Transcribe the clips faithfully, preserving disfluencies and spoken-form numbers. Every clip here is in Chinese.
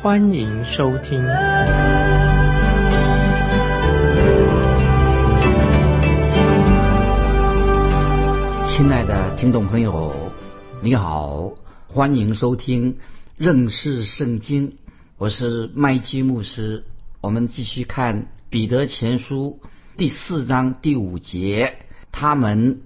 欢迎收听。亲爱的听众朋友，你好，欢迎收听认识圣经，我是麦基牧师。我们继续看彼得前书第四章第五节，他们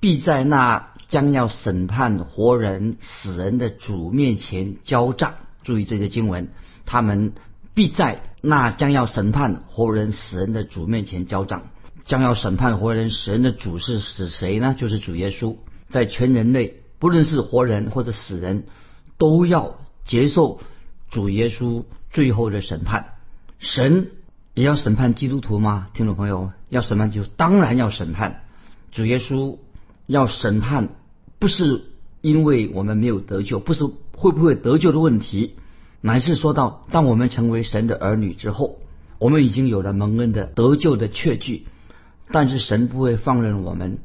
必在那将要审判活人死人的主面前交账。注意这些经文，他们必在那将要审判活人死人的主面前交账。将要审判活人死人的主是指谁呢？就是主耶稣。在全人类，不论是活人或者死人，都要接受主耶稣最后的审判。神也要审判基督徒吗？听众朋友，要审判基督徒，当然要审判。主耶稣要审判，不是因为我们没有得救，不是会不会得救的问题，乃是说到当我们成为神的儿女之后，我们已经有了蒙恩的得救的确据。但是神不会放任我们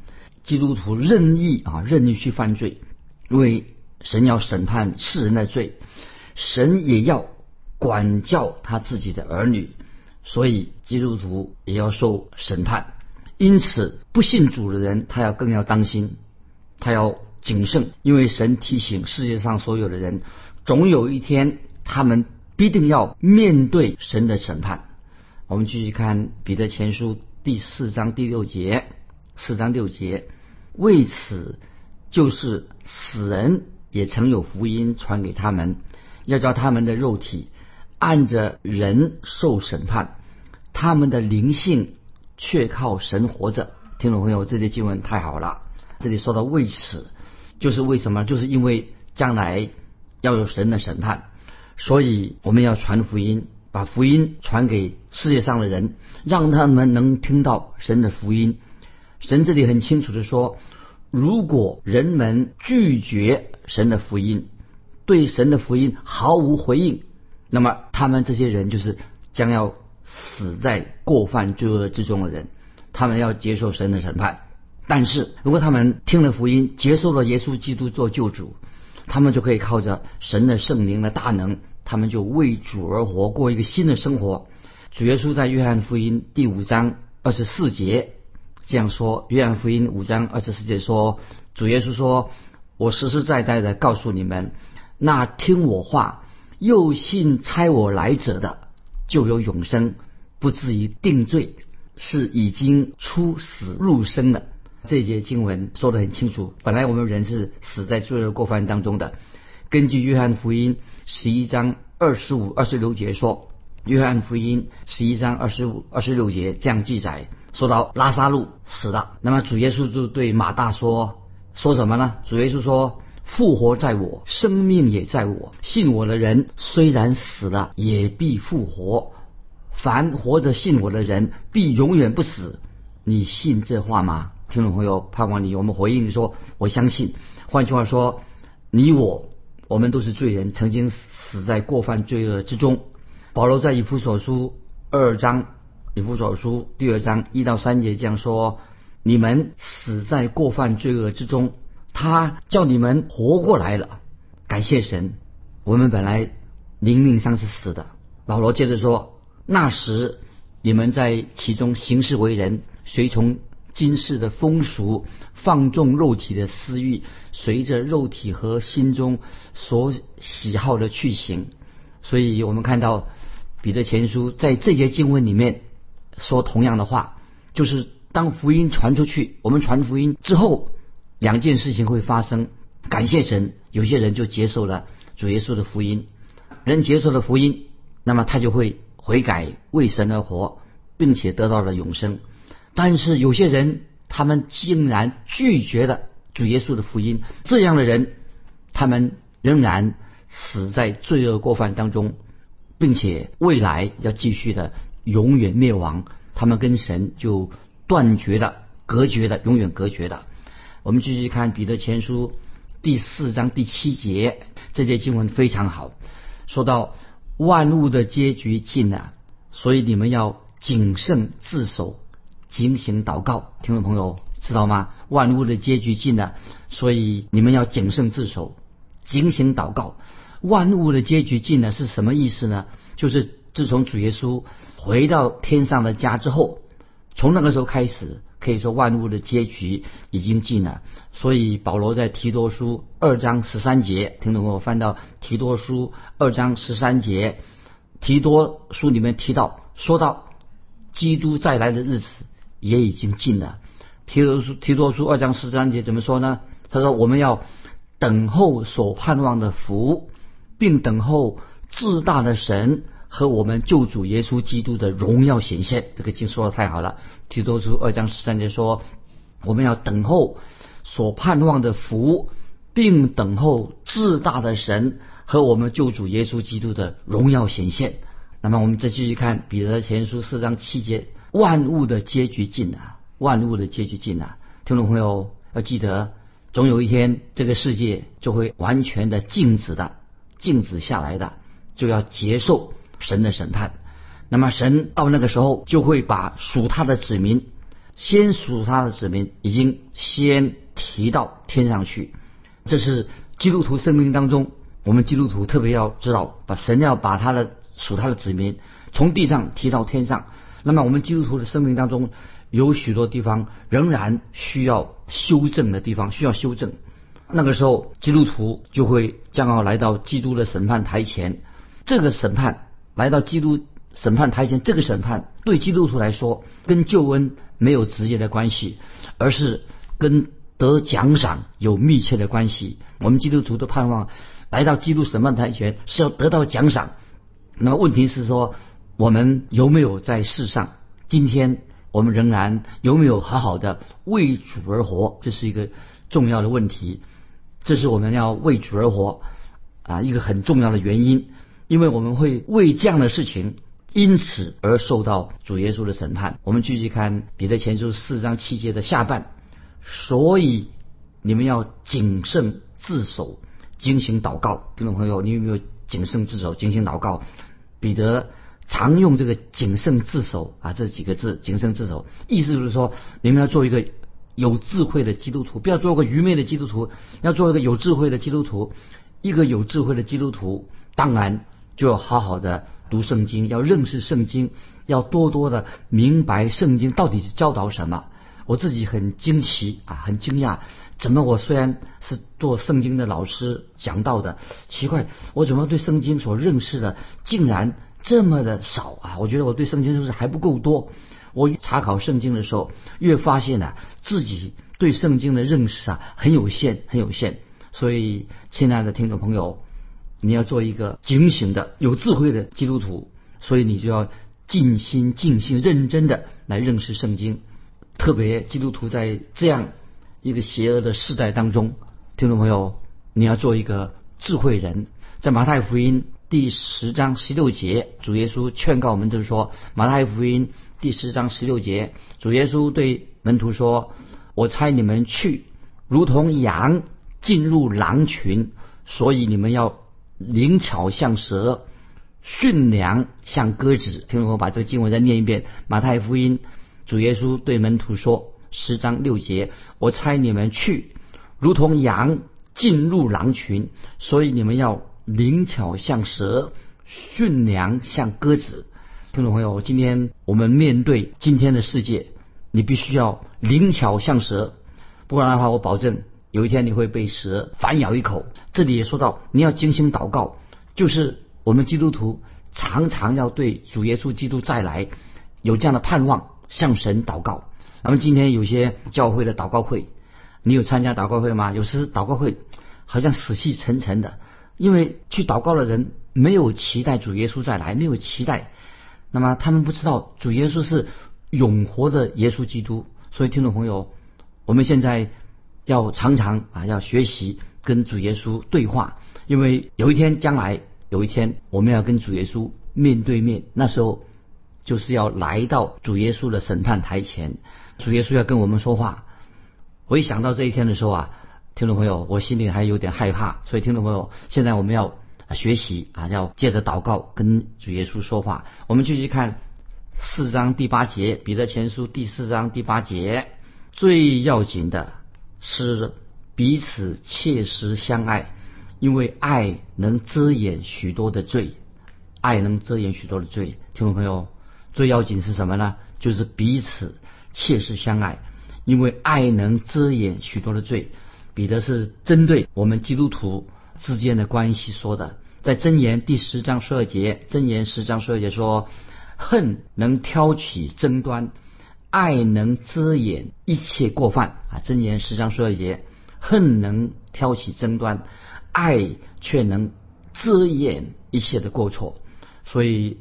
基督徒任意啊任意去犯罪，因为神要审判世人的罪，神也要管教他自己的儿女，所以基督徒也要受审判。因此不信主的人，他要更要当心，他要谨慎，因为神提醒世界上所有的人，总有一天他们必定要面对神的审判。我们继续看彼得前书第四章第六节，四章六节，为此就是死人也曾有福音传给他们，要叫他们的肉体按着人受审判，他们的灵性却靠神活着。听众朋友，这些经文太好了。这里说到为此，就是为什么？就是因为将来要有神的审判，所以我们要传福音，把福音传给世界上的人，让他们能听到神的福音。神这里很清楚的说，如果人们拒绝神的福音，对神的福音毫无回应，那么他们这些人就是将要死在过犯罪恶之中的人，他们要接受神的审判。但是如果他们听了福音，接受了耶稣基督做救主，他们就可以靠着神的圣灵的大能，他们就为主而活，过一个新的生活。主耶稣在约翰福音第五章二十四节这样说，约翰福音五章二十四节说，主耶稣说，我实实在在的告诉你们，那听我话又信差我来者的，就有永生，不至于定罪，是已经出死入生的。这节经文说得很清楚，本来我们人是死在罪恶过犯当中的。根据约翰福音十一章二十五、二十六节说，约翰福音十一章二十五、二十六节这样记载，说到拉撒路死了，那么主耶稣就对马大说，说什么呢？主耶稣说，复活在我，生命也在我，信我的人虽然死了也必复活，凡活着信我的人必永远不死，你信这话吗？听众朋友，盼望你我们回应说，我相信。换句话说，你我我们都是罪人，曾经死在过犯罪恶之中。保罗在以弗所书二章以弗所书第二章一到三节这样说，你们死在过犯罪恶之中，他叫你们活过来了，感谢神。我们本来灵命上是死的。保罗接着说，那时你们在其中行事为人，随从今世的风俗，放纵肉体的私欲，随着肉体和心中所喜好的去行。所以我们看到彼得前书在这节经文里面说同样的话，就是当福音传出去，我们传福音之后，两件事情会发生。感谢神，有些人就接受了主耶稣的福音，人接受了福音，那么他就会悔改，为神而活，并且得到了永生。但是有些人，他们竟然拒绝了主耶稣的福音，这样的人他们仍然死在罪恶过犯当中，并且未来要继续的永远灭亡，他们跟神就断绝了，隔绝了，永远隔绝了。我们继续看彼得前书第四章第七节，这节经文非常好，说到万物的结局近了，所以你们要谨慎自守，警醒祷告。听众朋友知道吗？万物的结局近了，所以你们要谨慎自守，警醒祷告。万物的结局近了是什么意思呢？就是自从主耶稣回到天上的家之后，从那个时候开始，可以说万物的结局已经近了。所以保罗在提多书二章十三节，听懂我翻到提多书二章十三节，提多书里面提到，说到基督再来的日子也已经近了。提多书提多书二章十三节怎么说呢？他说我们要等候所盼望的福，并等候至大的神和我们救主耶稣基督的荣耀显现。这个经说得太好了。提多书二章十三节说，我们要等候所盼望的福，并等候至大的神和我们救主耶稣基督的荣耀显现。那么我们再继续看彼得前书四章七节，万物的结局近啊，万物的结局近啊。听众朋友要记得，总有一天这个世界就会完全的静止的，静止下来的，就要接受神的审判。那么神到那个时候就会把属他的子民，先属他的子民已经先提到天上去。这是基督徒生命当中，我们基督徒特别要知道，把神要把他的属他的子民从地上提到天上。那么我们基督徒的生命当中有许多地方仍然需要修正的地方，需要修正。那个时候基督徒就会将要来到基督的审判台前。这个审判来到基督审判台前，这个审判对基督徒来说跟救恩没有直接的关系，而是跟得奖赏有密切的关系。我们基督徒都盼望来到基督审判台前是要得到奖赏。那么问题是说，我们有没有在世上，今天我们仍然有没有好好的为主而活？这是一个重要的问题，这是我们要为主而活啊一个很重要的原因。因为我们会为这样的事情，因此而受到主耶稣的审判。我们继续看彼得前书四章七节的下半，所以你们要谨慎自守，警醒祷告。听众朋友，你有没有谨慎自守、警醒祷告？彼得常用这个谨慎自守啊这几个字，谨慎自守，意思就是说，你们要做一个有智慧的基督徒，不要做个愚昧的基督徒，要做一个有智慧的基督徒。一个有智慧的基督徒，当然就要好好的读圣经，要认识圣经，要多多的明白圣经到底是教导什么。我自己很惊奇啊，很惊讶，怎么我虽然是做圣经的老师讲到的，奇怪，我怎么对圣经所认识的竟然这么的少啊？我觉得我对圣经是不是还不够多？我查考圣经的时候，越发现啊，自己对圣经的认识啊很有限，很有限。所以，亲爱的听众朋友，你要做一个警醒的有智慧的基督徒，所以你就要尽心尽心认真的来认识圣经。特别基督徒在这样一个邪恶的世代当中，听众朋友，你要做一个智慧人。在马太福音第十章十六节，主耶稣劝告我们，就是说，马太福音第十章十六节，主耶稣对门徒说，我差你们去，如同羊进入狼群，所以你们要灵巧像蛇，驯良像鸽子。听我把这个经文再念一遍，马太福音主耶稣对门徒说，十章六节，我差你们去，如同羊进入狼群，所以你们要灵巧像蛇，驯良像鸽子。听众朋友，今天我们面对今天的世界，你必须要灵巧像蛇，不然的话，我保证有一天你会被蛇反咬一口。这里也说到，你要精心祷告，就是我们基督徒常常要对主耶稣基督再来有这样的盼望，向神祷告。那么今天有些教会的祷告会，你有参加祷告会吗？有时祷告会好像死气沉沉的，因为去祷告的人没有期待主耶稣再来，没有期待，那么他们不知道主耶稣是永活的耶稣基督。所以听众朋友，我们现在要常常啊，要学习跟主耶稣对话，因为有一天，将来有一天，我们要跟主耶稣面对面，那时候就是要来到主耶稣的审判台前，主耶稣要跟我们说话。我一想到这一天的时候啊，听众朋友，我心里还有点害怕。所以听众朋友，现在我们要学习啊，要借着祷告跟主耶稣说话。我们继续看四章第八节，彼得前书第四章第八节，最要紧的是彼此切实相爱，因为爱能遮掩许多的罪，爱能遮掩许多的罪。听众朋友，最要紧是什么呢？就是彼此切实相爱，因为爱能遮掩许多的罪。彼得是针对我们基督徒之间的关系说的，在箴言第十章十二节，箴言十章十二节说，恨能挑起争端，爱能遮掩一切过犯啊！箴言十章十二节，恨能挑起争端，爱却能遮掩一切的过错。所以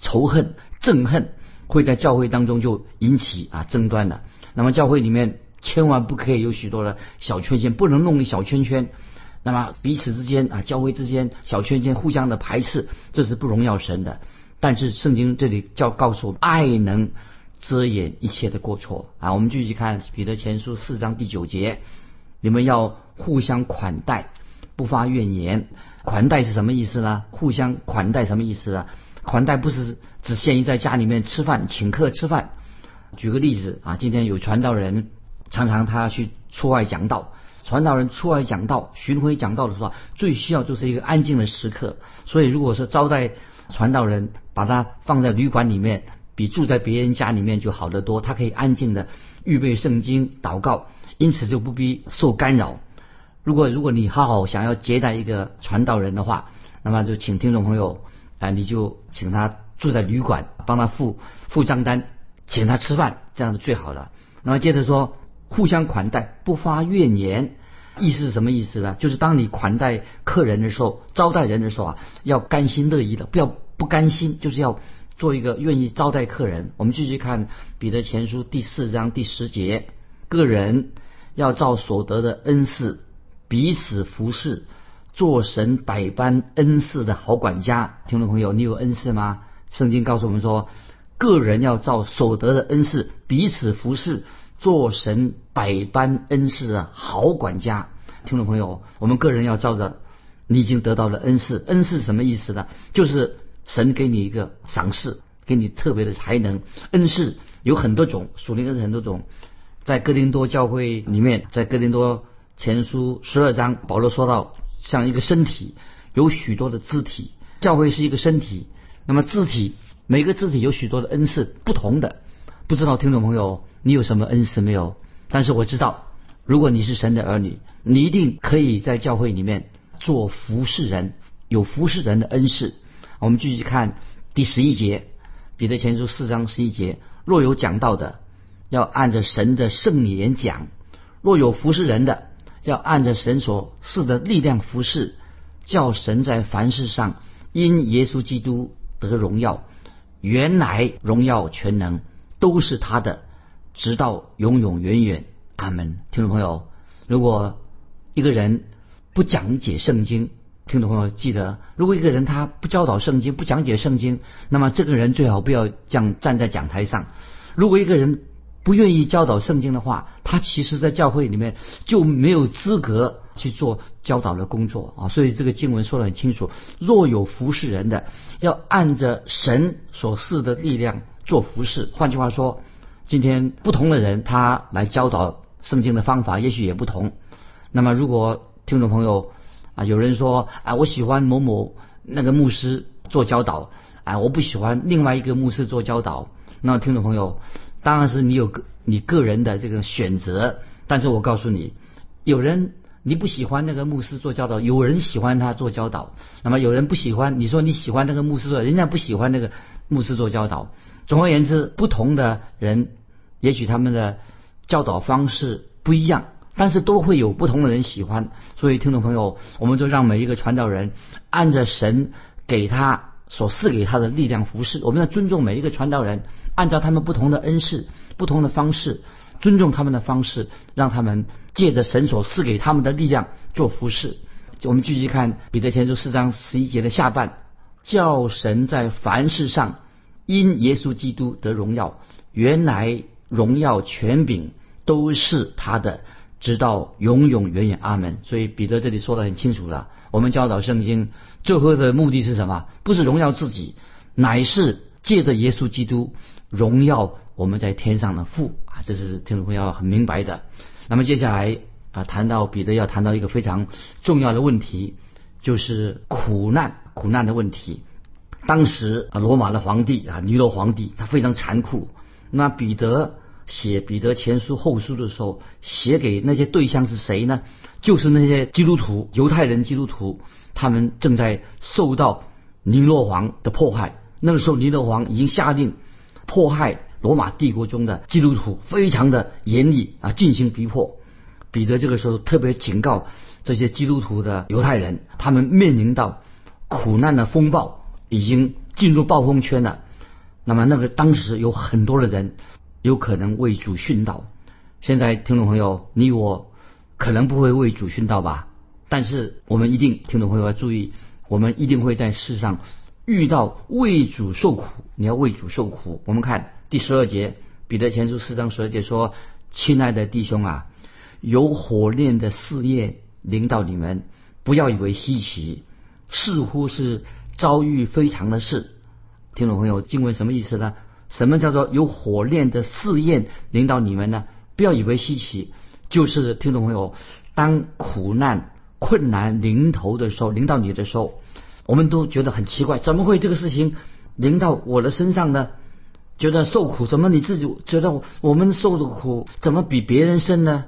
仇恨、憎恨会在教会当中就引起啊争端了。那么教会里面千万不可以有许多的小圈圈，不能弄小圈圈。那么彼此之间啊，教会之间小圈圈互相的排斥，这是不荣耀神的。但是圣经这里叫告诉我们，爱能遮掩一切的过错啊！我们继续看彼得前书四章第九节，你们要互相款待，不发怨言。款待是什么意思呢？互相款待什么意思啊？款待不是只限于在家里面吃饭请客吃饭。举个例子啊，今天有传道人常常他去出外讲道，传道人出外讲道、巡回讲道的时候，最需要就是一个安静的时刻。所以如果是招待传道人，把他放在旅馆里面，比住在别人家里面就好得多。他可以安静的预备圣经、祷告，因此就不必受干扰。如果如果你好好想要接待一个传道人的话，那么就请听众朋友啊，你就请他住在旅馆，帮他付付账单，请他吃饭，这样就最好了。那么接着说，互相款待，不发怨言。意思是什么意思呢？就是当你款待客人的时候、招待人的时候啊，要甘心乐意的，不要不甘心，就是要做一个愿意招待客人。我们继续看彼得前书第四章第十节，个人要照所得的恩赐彼此服侍，做神百般恩赐的好管家。听众朋友，你有恩赐吗？圣经告诉我们说，个人要照所得的恩赐彼此服侍，做神百般恩赐的好管家。听众朋友，我们个人要照着你已经得到了恩赐。恩赐什么意思呢？就是神给你一个赏赐，给你特别的才能。恩赐有很多种，属灵恩赐很多种。在哥林多教会里面，在哥林多前书十二章，保罗说到，像一个身体有许多的肢体，教会是一个身体，那么肢体每个肢体有许多的恩赐，不同的。不知道听众朋友你有什么恩赐没有？但是我知道，如果你是神的儿女，你一定可以在教会里面做服侍人，有服侍人的恩赐。我们继续看第十一节，彼得前书四章十一节，若有讲道的，要按着神的圣言讲；若有服侍人的，要按着神所赐的力量服侍，叫神在凡事上因耶稣基督得荣耀。原来荣耀全能都是他的，直到永永远远。阿们。听众朋友，如果一个人不讲解圣经，听众朋友记得，如果一个人他不教导圣经、不讲解圣经，那么这个人最好不要站站在讲台上。如果一个人不愿意教导圣经的话，他其实在教会里面就没有资格去做教导的工作啊。所以这个经文说得很清楚，若有服侍人的，要按着神所赐的力量做服侍。换句话说，今天不同的人他来教导圣经的方法也许也不同。那么如果听众朋友啊，有人说啊，我喜欢某某那个牧师做教导啊，我不喜欢另外一个牧师做教导，那听众朋友，当然是你有个你个人的这个选择。但是我告诉你，有人你不喜欢那个牧师做教导，有人喜欢他做教导，那么有人不喜欢，你说你喜欢那个牧师做，人家不喜欢那个牧师做教导。总而言之，不同的人也许他们的教导方式不一样，但是都会有不同的人喜欢。所以听众朋友，我们就让每一个传道人按着神给他所赐给他的力量服侍。我们要尊重每一个传道人，按照他们不同的恩赐、不同的方式，尊重他们的方式，让他们借着神所赐给他们的力量做服侍。我们继续看彼得前书四章十一节的下半，叫神在凡事上因耶稣基督得荣耀，原来荣耀权柄都是他的，直到永永远远。阿们。所以彼得这里说得很清楚了，我们教导圣经最后的目的是什么？不是荣耀自己，乃是借着耶稣基督荣耀我们在天上的父啊，这是听众朋友很明白的。那么接下来啊，谈到彼得要谈到一个非常重要的问题，就是苦难，苦难的问题。当时啊，罗马的皇帝啊，尼罗皇帝，他非常残酷。那彼得写彼得前书后书的时候，写给那些对象是谁呢？就是那些基督徒，犹太人基督徒，他们正在受到尼罗皇的迫害。那个时候尼罗皇已经下定迫害罗马帝国中的基督徒，非常的严厉啊，进行逼迫。彼得这个时候特别警告这些基督徒的犹太人，他们面临到苦难的风暴，已经进入暴风圈了。那么那个当时有很多的人有可能为主殉道。现在听众朋友，你我可能不会为主殉道吧，但是我们一定，听众朋友要注意，我们一定会在世上遇到为主受苦，你要为主受苦。我们看第十二节，彼得前书四章十二节说：亲爱的弟兄啊，有火炼的试验临到你们，不要以为稀奇，似乎是遭遇非常的事。听众朋友，经文什么意思呢？什么叫做有火炼的试验临到你们呢？不要以为稀奇，就是听众朋友，当苦难困难临头的时候，临到你的时候，我们都觉得很奇怪，怎么会这个事情临到我的身上呢？觉得受苦，怎么你自己觉得我们受的苦怎么比别人深呢？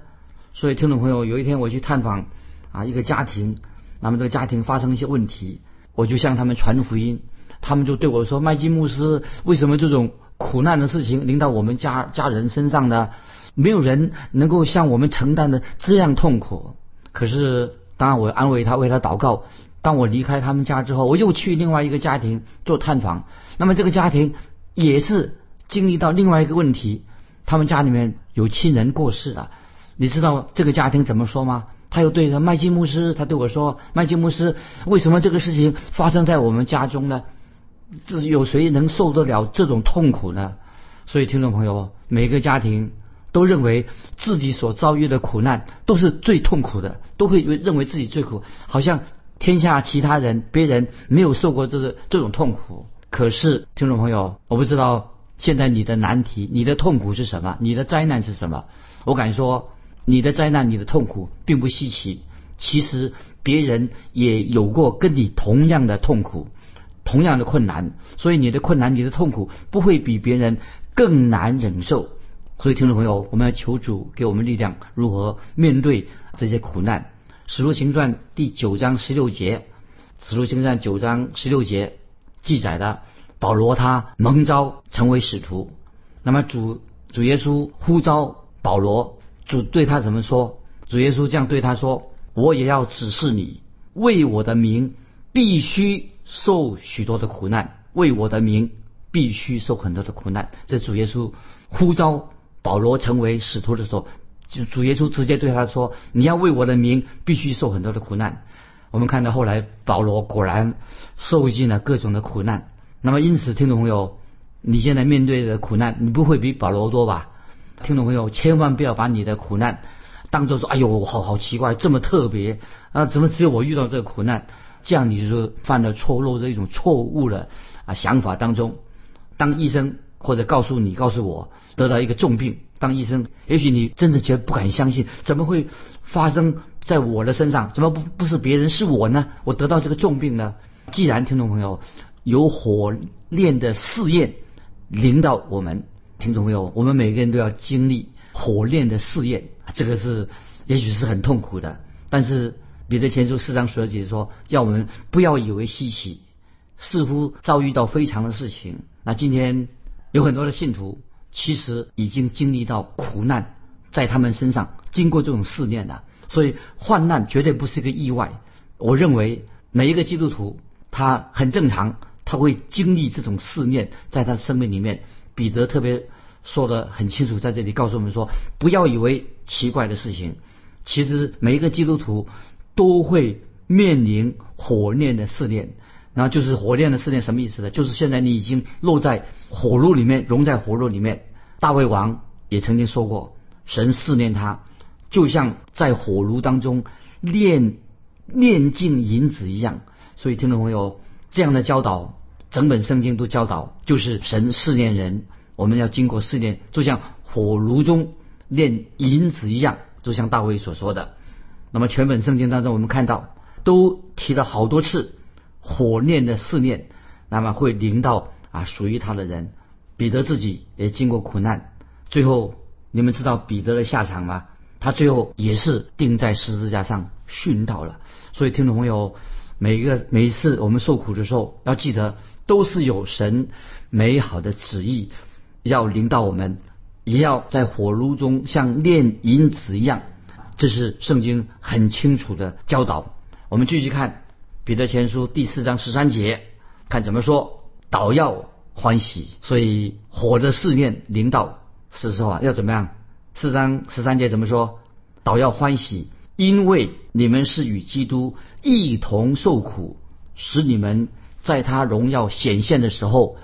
所以听众朋友，有一天我去探访啊一个家庭，那么这个家庭发生一些问题，我就向他们传福音，他们就对我说：麦基牧师，为什么这种苦难的事情临到我们家家人身上呢？没有人能够像我们承担的这样痛苦。可是当然我安慰他，为他祷告。当我离开他们家之后，我又去另外一个家庭做探访，那么这个家庭也是经历到另外一个问题，他们家里面有亲人过世了。你知道这个家庭怎么说吗？他又对着麦基牧师，他对我说：麦基牧师，为什么这个事情发生在我们家中呢？这有谁能受得了这种痛苦呢？所以听众朋友，每个家庭都认为自己所遭遇的苦难都是最痛苦的，都会认为自己最苦，好像天下其他人别人没有受过这个这种痛苦。可是听众朋友，我不知道现在你的难题，你的痛苦是什么，你的灾难是什么。我敢说，你的灾难，你的痛苦并不稀奇，其实别人也有过跟你同样的痛苦，同样的困难，所以你的困难，你的痛苦不会比别人更难忍受。所以听众朋友，我们要求主给我们力量，如何面对这些苦难。使徒行传第九章十六节，使徒行传九章十六节记载的保罗他蒙召成为使徒。那么主主耶稣呼召保罗，主对他怎么说？主耶稣这样对他说：我也要指示你，为我的名必须受许多的苦难，为我的名必须受很多的苦难。这主耶稣呼召保罗成为使徒的时候，就主耶稣直接对他说：你要为我的名必须受很多的苦难。我们看到后来保罗果然受尽了各种的苦难。那么因此听众朋友，你现在面对的苦难，你不会比保罗多吧？听众朋友，千万不要把你的苦难当作说：哎呦，好好奇怪，这么特别啊，怎么只有我遇到这个苦难？这样你就犯了错漏的一种错误的啊想法当中。当医生或者告诉你告诉我得到一个重病，当医生，也许你真的觉得不敢相信，怎么会发生在我的身上？怎么不不是别人，是我呢？我得到这个重病呢？既然听众朋友有火炼的试验临到我们，听众朋友，我们每个人都要经历火炼的试验，这个是也许是很痛苦的。但是彼得前书四章十二节说，要我们不要以为稀奇，似乎遭遇到非常的事情。那今天有很多的信徒其实已经经历到苦难在他们身上，经过这种试炼了。所以患难绝对不是一个意外，我认为每一个基督徒他很正常，他会经历这种试炼在他的生命里面。彼得特别说得很清楚，在这里告诉我们说，不要以为奇怪的事情，其实每一个基督徒都会面临火炼的试炼。那就是火炼的试炼，什么意思呢？就是现在你已经落在火炉里面，融在火炉里面。大卫王也曾经说过，神试炼他，就像在火炉当中炼炼尽银子一样。所以听众朋友，这样的教导，整本圣经都教导，就是神试炼人，我们要经过试炼，就像火炉中炼银子一样，就像大卫所说的。那么全本圣经当中，我们看到都提了好多次火炼的试炼，那么会临到啊属于他的人。彼得自己也经过苦难，最后你们知道彼得的下场吗？他最后也是钉在十字架上殉道了。所以听众朋友，每一个每一次我们受苦的时候，要记得都是有神美好的旨意要临到我们，也要在火炉中像炼银子一样。这是圣经很清楚的教导。我们继续看彼得前书第四章十三节，看怎么说，倒要欢喜。所以火的试炼临到，是说啊要怎么样？四章十三节怎么说？倒要欢喜，因为你们是与基督一同受苦，使你们在他荣耀显现的时候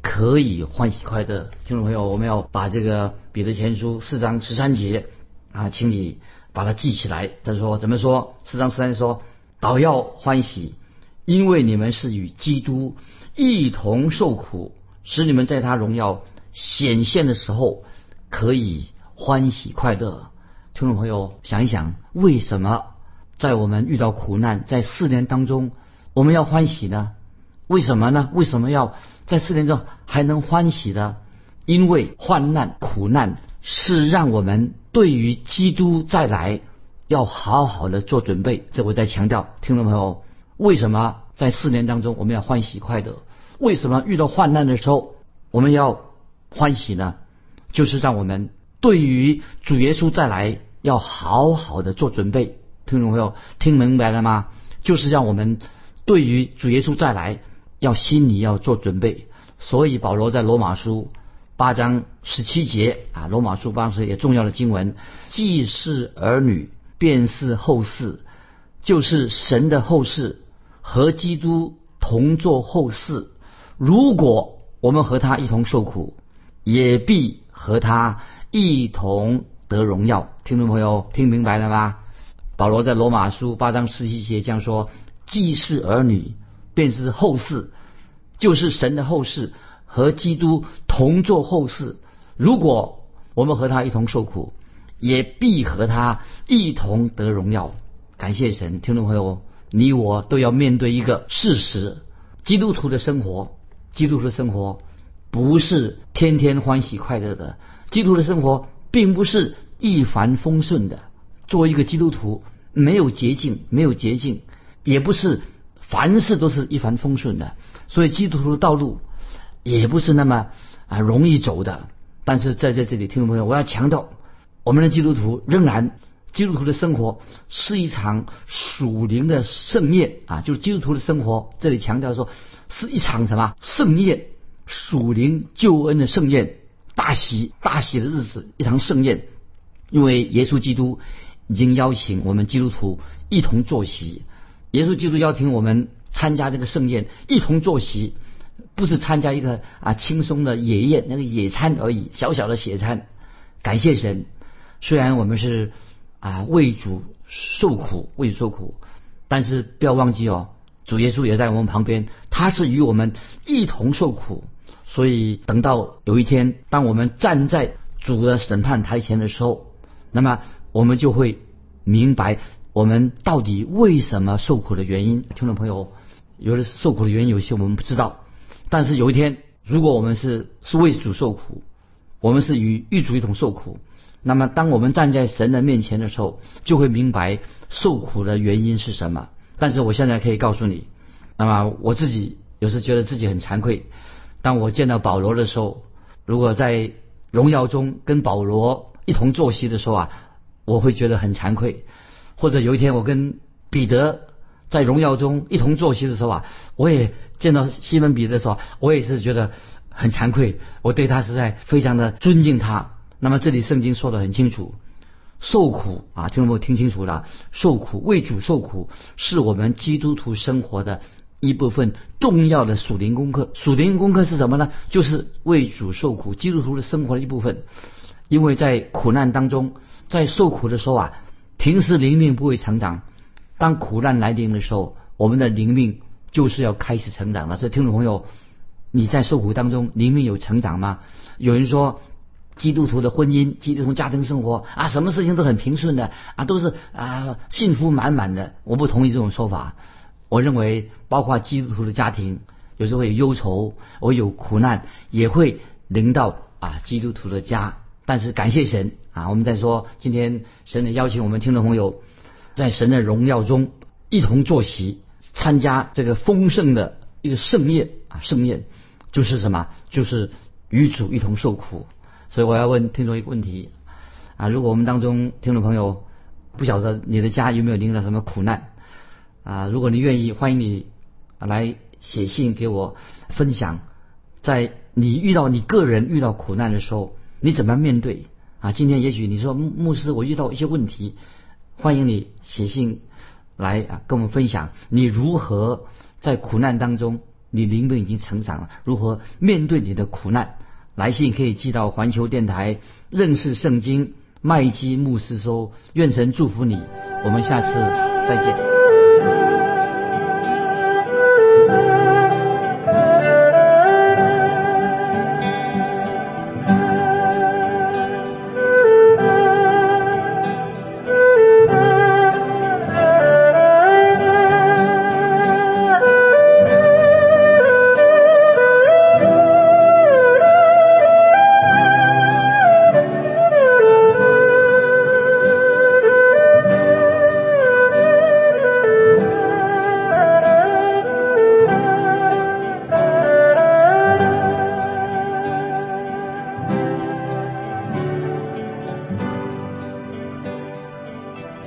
可以欢喜快乐。听众朋友，我们要把这个彼得前书四章十三节啊，请你把它记起来。他说怎么说？四章十三说，倒要欢喜，因为你们是与基督一同受苦，使你们在他荣耀显现的时候可以欢喜快乐。听众朋友，想一想，为什么在我们遇到苦难，在试炼当中我们要欢喜呢？为什么呢？为什么要在试炼中还能欢喜呢？因为患难苦难是让我们对于基督再来要好好的做准备。这我在强调，听众朋友，为什么在试炼当中我们要欢喜快乐？为什么遇到患难的时候我们要欢喜呢？就是让我们对于主耶稣再来要好好的做准备。听众朋友，听明白了吗？就是让我们对于主耶稣再来要心里要做准备。所以保罗在罗马书八章十七节啊，罗马书八章十七节重要的经文，既是儿女，便是后嗣，就是神的后嗣，和基督同作后嗣。如果我们和他一同受苦，也必和他一同得荣耀。听众朋友，听明白了吗？保罗在罗马书八章十七节这样说，既是儿女，便是后嗣，就是神的后嗣，和基督同作后嗣。如果我们和他一同受苦，也必和他一同得荣耀。感谢神，听众朋友，你我都要面对一个事实，基督徒的生活，基督徒的生活不是天天欢喜快乐的，基督徒的生活并不是一帆风顺的。作为一个基督徒，没有捷径，没有捷径，也不是凡事都是一帆风顺的。所以基督徒的道路也不是那么啊容易走的。但是在在这里，听众朋友，我要强调，我们的基督徒仍然，基督徒的生活是一场属灵的盛宴啊，就是基督徒的生活，这里强调说是一场什么盛宴，属灵救恩的盛宴，大喜大喜的日子，一场盛宴。因为耶稣基督已经邀请我们基督徒一同坐席，耶稣基督邀请我们参加这个盛宴，一同坐席。不是参加一个啊轻松的野宴，那个野餐而已，小小的野餐。感谢神，虽然我们是啊为主受苦，为主受苦，但是不要忘记哦，主耶稣也在我们旁边，他是与我们一同受苦。所以等到有一天，当我们站在主的审判台前的时候，那么我们就会明白我们到底为什么受苦的原因。听众朋友，有的受苦的原因有些我们不知道，但是有一天，如果我们是是为主受苦，我们是与与主一同受苦，那么当我们站在神的面前的时候，就会明白受苦的原因是什么。但是我现在可以告诉你，那么我自己有时觉得自己很惭愧，当我见到保罗的时候，如果在荣耀中跟保罗一同坐席的时候啊，我会觉得很惭愧。或者有一天我跟彼得在荣耀中一同坐席的时候啊，我也见到西门彼得的时候，我也是觉得很惭愧，我对他实在非常的尊敬他。那么这里圣经说得很清楚，受苦啊，听众朋友听清楚了，受苦，为主受苦是我们基督徒生活的一部分重要的属灵功课。属灵功课是什么呢？就是为主受苦，基督徒的生活的一部分。因为在苦难当中，在受苦的时候啊，平时灵命不会成长，当苦难来临的时候，我们的灵命就是要开始成长了。所以听众朋友，你在受苦当中灵命有成长吗？有人说基督徒的婚姻，基督徒家庭生活啊，什么事情都很平顺的啊，都是啊幸福满满的。我不同意这种说法。我认为包括基督徒的家庭，有时候有忧愁，我有苦难也会临到啊基督徒的家。但是感谢神啊，我们在说今天神的邀请，我们听众朋友在神的荣耀中一同坐席，参加这个丰盛的一个盛宴啊。盛宴就是什么？就是与主一同受苦。所以我要问听众一个问题啊，如果我们当中听众朋友不晓得你的家有没有领到什么苦难啊，如果你愿意，欢迎你来写信给我分享，在你遇到你个人遇到苦难的时候，你怎么样面对啊？今天也许你说牧师，我遇到一些问题，欢迎你写信来啊，跟我们分享你如何在苦难当中，你灵命已经成长了，如何面对你的苦难。来信可以寄到环球电台认识圣经麦基牧师收。愿神祝福你，我们下次再见。